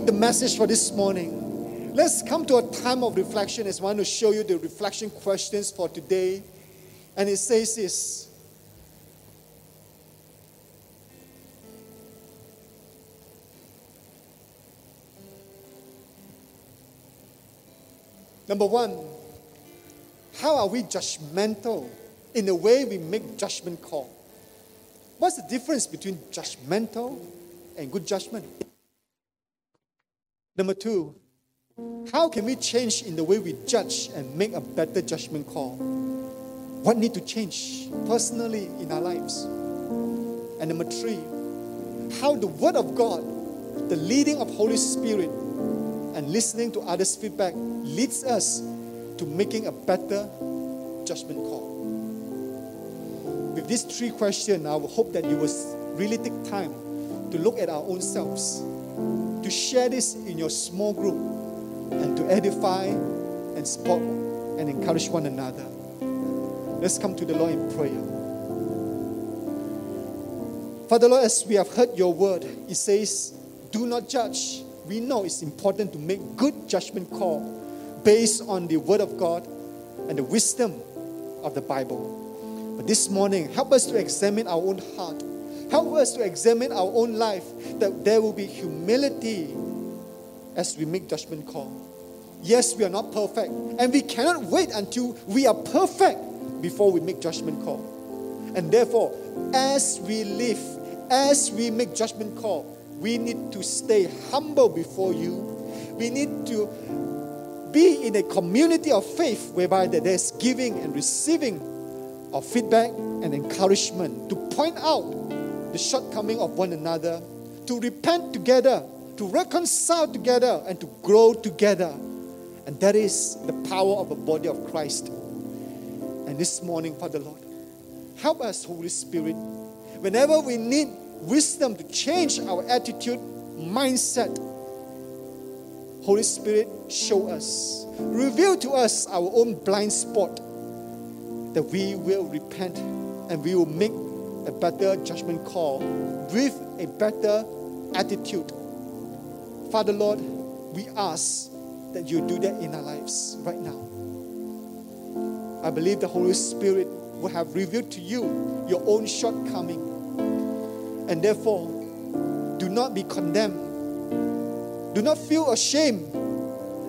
The message for this morning. Let's come to a time of reflection as I want to show you the reflection questions for today. And it says this. Number one, how are we judgmental in the way we make judgment call? What's the difference between judgmental and good judgment? Number two, how can we change in the way we judge and make a better judgment call? What needs to change personally in our lives? And number three, how the Word of God, the leading of Holy Spirit, and listening to others' feedback leads us to making a better judgment call. With these three questions, I hope that you will really take time to look at our own selves, to share this in your small group, and to edify and support and encourage one another. Let's come to the Lord in prayer. Father Lord, as we have heard your word, it says, do not judge. We know it's important to make good judgment call based on the Word of God and the wisdom of the Bible. But this morning, help us to examine our own heart. Help us to examine our own life, that there will be humility as we make judgment call. Yes, we are not perfect, and we cannot wait until we are perfect before we make judgment call. And therefore, as we live, as we make judgment call, we need to stay humble before you. We need to be in a community of faith whereby there's giving and receiving of feedback and encouragement to point out the shortcoming of one another, to repent together, to reconcile together, and to grow together. And that is the power of the body of Christ. And this morning, Father Lord, help us, Holy Spirit, whenever we need wisdom to change our attitude, mindset, Holy Spirit, show us, reveal to us our own blind spot, that we will repent and we will make a better judgment call with a better attitude. Father Lord, we ask that you do that in our lives right now. I believe the Holy Spirit will have revealed to you your own shortcoming, and therefore do not be condemned. Do not feel ashamed,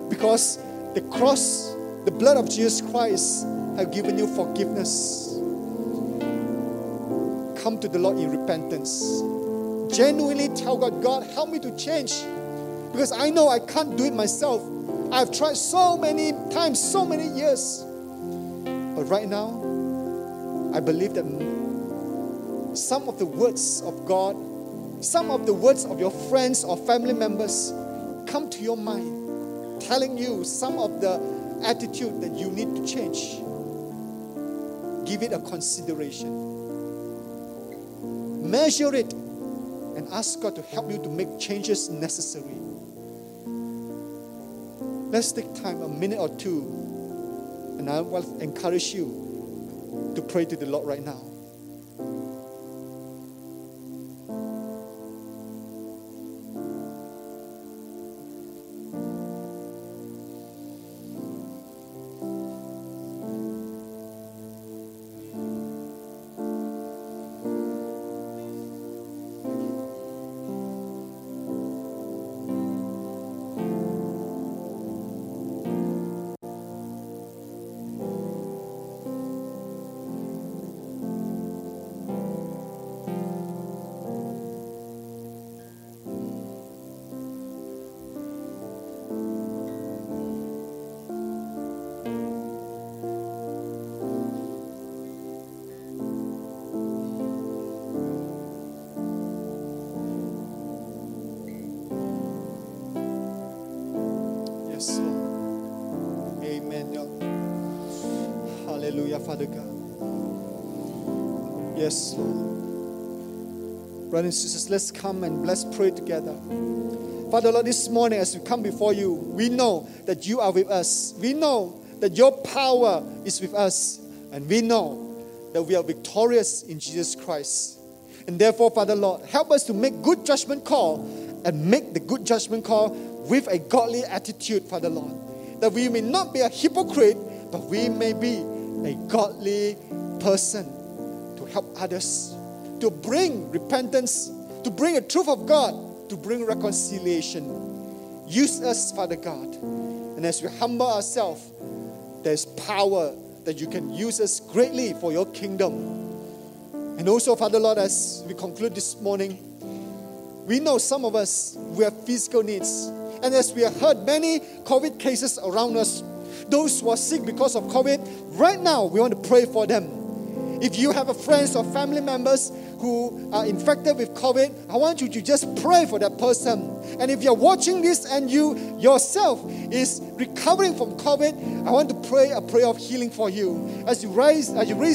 because the cross, the blood of Jesus Christ, have given you forgiveness. Come to the Lord in repentance. Genuinely tell God, God, help me to change, because I know I can't do it myself. I've tried so many times, so many years. But right now, I believe that some of the words of God, some of the words of your friends or family members come to your mind, telling you some of the attitude that you need to change. Give it a consideration. Measure it and ask God to help you to make changes necessary. Let's take time, a minute or two, and I will encourage you to pray to the Lord right now. Father God. Yes, Lord. Brothers and sisters, let's come and let's pray together. Father Lord, this morning as we come before you, we know that you are with us. We know that your power is with us. And we know that we are victorious in Jesus Christ. And therefore, Father Lord, help us to make good judgment call and make the good judgment call with a godly attitude, Father Lord. That we may not be a hypocrite, but we may be a godly person to help others, to bring repentance, to bring the truth of God, to bring reconciliation. Use us, Father God. And as we humble ourselves, there's power that you can use us greatly for your kingdom. And also, Father Lord, as we conclude this morning, we know some of us, we have physical needs. And as we have heard many COVID cases around us, those who are sick because of COVID, right now we want to pray for them. If you have a friends or family members who are infected with COVID, I want you to just pray for that person. And if you're watching this and you yourself is recovering from COVID, I want to pray a prayer of healing for you. As you raise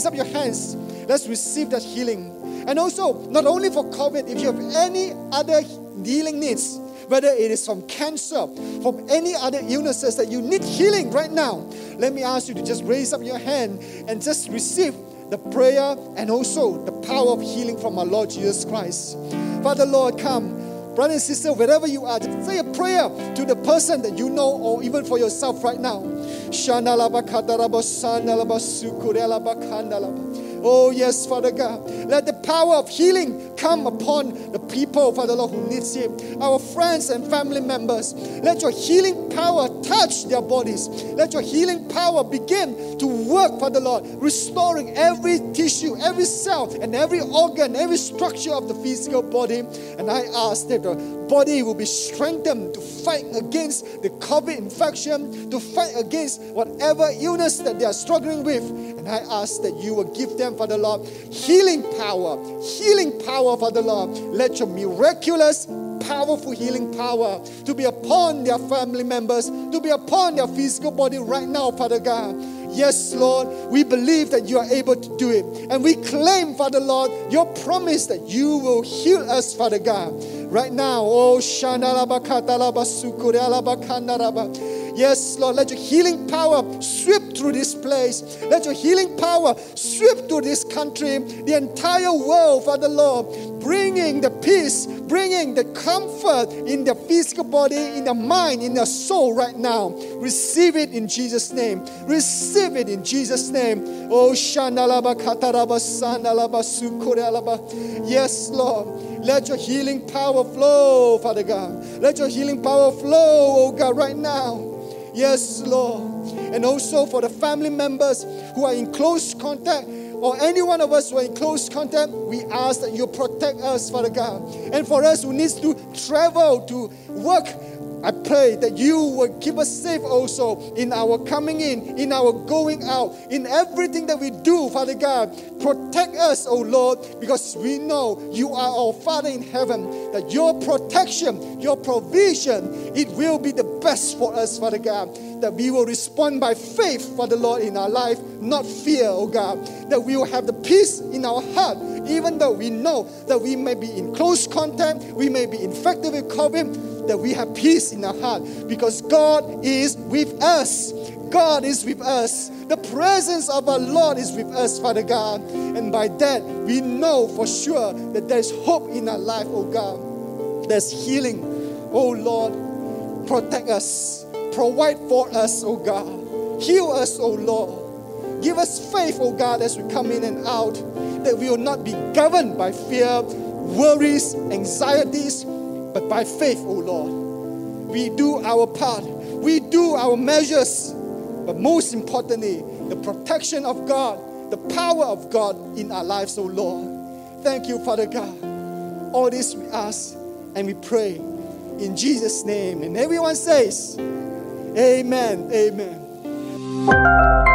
up your hands, let's receive that healing. And also, not only for COVID, if you have any other healing needs, whether it is from cancer, from any other illnesses that you need healing right now, let me ask you to just raise up your hand and just receive the prayer and also the power of healing from our Lord Jesus Christ. Father Lord, come. Brother and sister, wherever you are, just say a prayer to the person that you know or even for yourself right now. Oh yes, Father God. Let the power of healing come upon the people, Father Lord, who needs it. Our friends and family members, let your healing power touch their bodies. Let your healing power begin to work, Father Lord, restoring every tissue, every cell, and every organ, every structure of the physical body. And I ask that the body will be strengthened to fight against the COVID infection, to fight against whatever illness that they are struggling with. And I ask that you will give them, Father Lord, healing power, Father Lord. Let your miraculous, powerful healing power to be upon their family members, to be upon their physical body right now, Father God. Yes, Lord, we believe that you are able to do it. And we claim, Father Lord, your promise that you will heal us, Father God. Right now, oh yes, Lord, let your healing power sweep through this place. Let your healing power sweep through this country, the entire world, Father Lord, bringing the peace, bringing the comfort in their physical body, in their mind, in their soul right now. Receive it in Jesus' name. Receive it in Jesus' name. Oh, Shandalaba Kataraba Sandalaba Sukuralaba. Yes, Lord. Let your healing power flow, Father God. Let your healing power flow, oh God, right now. Yes, Lord. And also for the family members who are in close contact, or any one of us who are in close contact, we ask that you protect us, Father God. And for us who needs to travel to work, I pray that you will keep us safe also in our coming in our going out, in everything that we do, Father God. Protect us, O Lord, because we know you are our Father in heaven, that your protection, your provision, it will be the best for us, Father God. That we will respond by faith, Father Lord, in our life, not fear, O God. That we will have the peace in our heart, even though we know that we may be in close contact, we may be infected with COVID, that we have peace in our heart because God is with us. God is with us. The presence of our Lord is with us, Father God. And by that, we know for sure that there's hope in our life, oh God. There's healing. Oh Lord, protect us. Provide for us, oh God. Heal us, oh Lord. Give us faith, oh God, as we come in and out, that we will not be governed by fear, worries, anxieties, but by faith, O Lord, we do our part. We do our measures. But most importantly, the protection of God, the power of God in our lives, O Lord. Thank you, Father God. All this we ask and we pray in Jesus' name. And everyone says, Amen, Amen.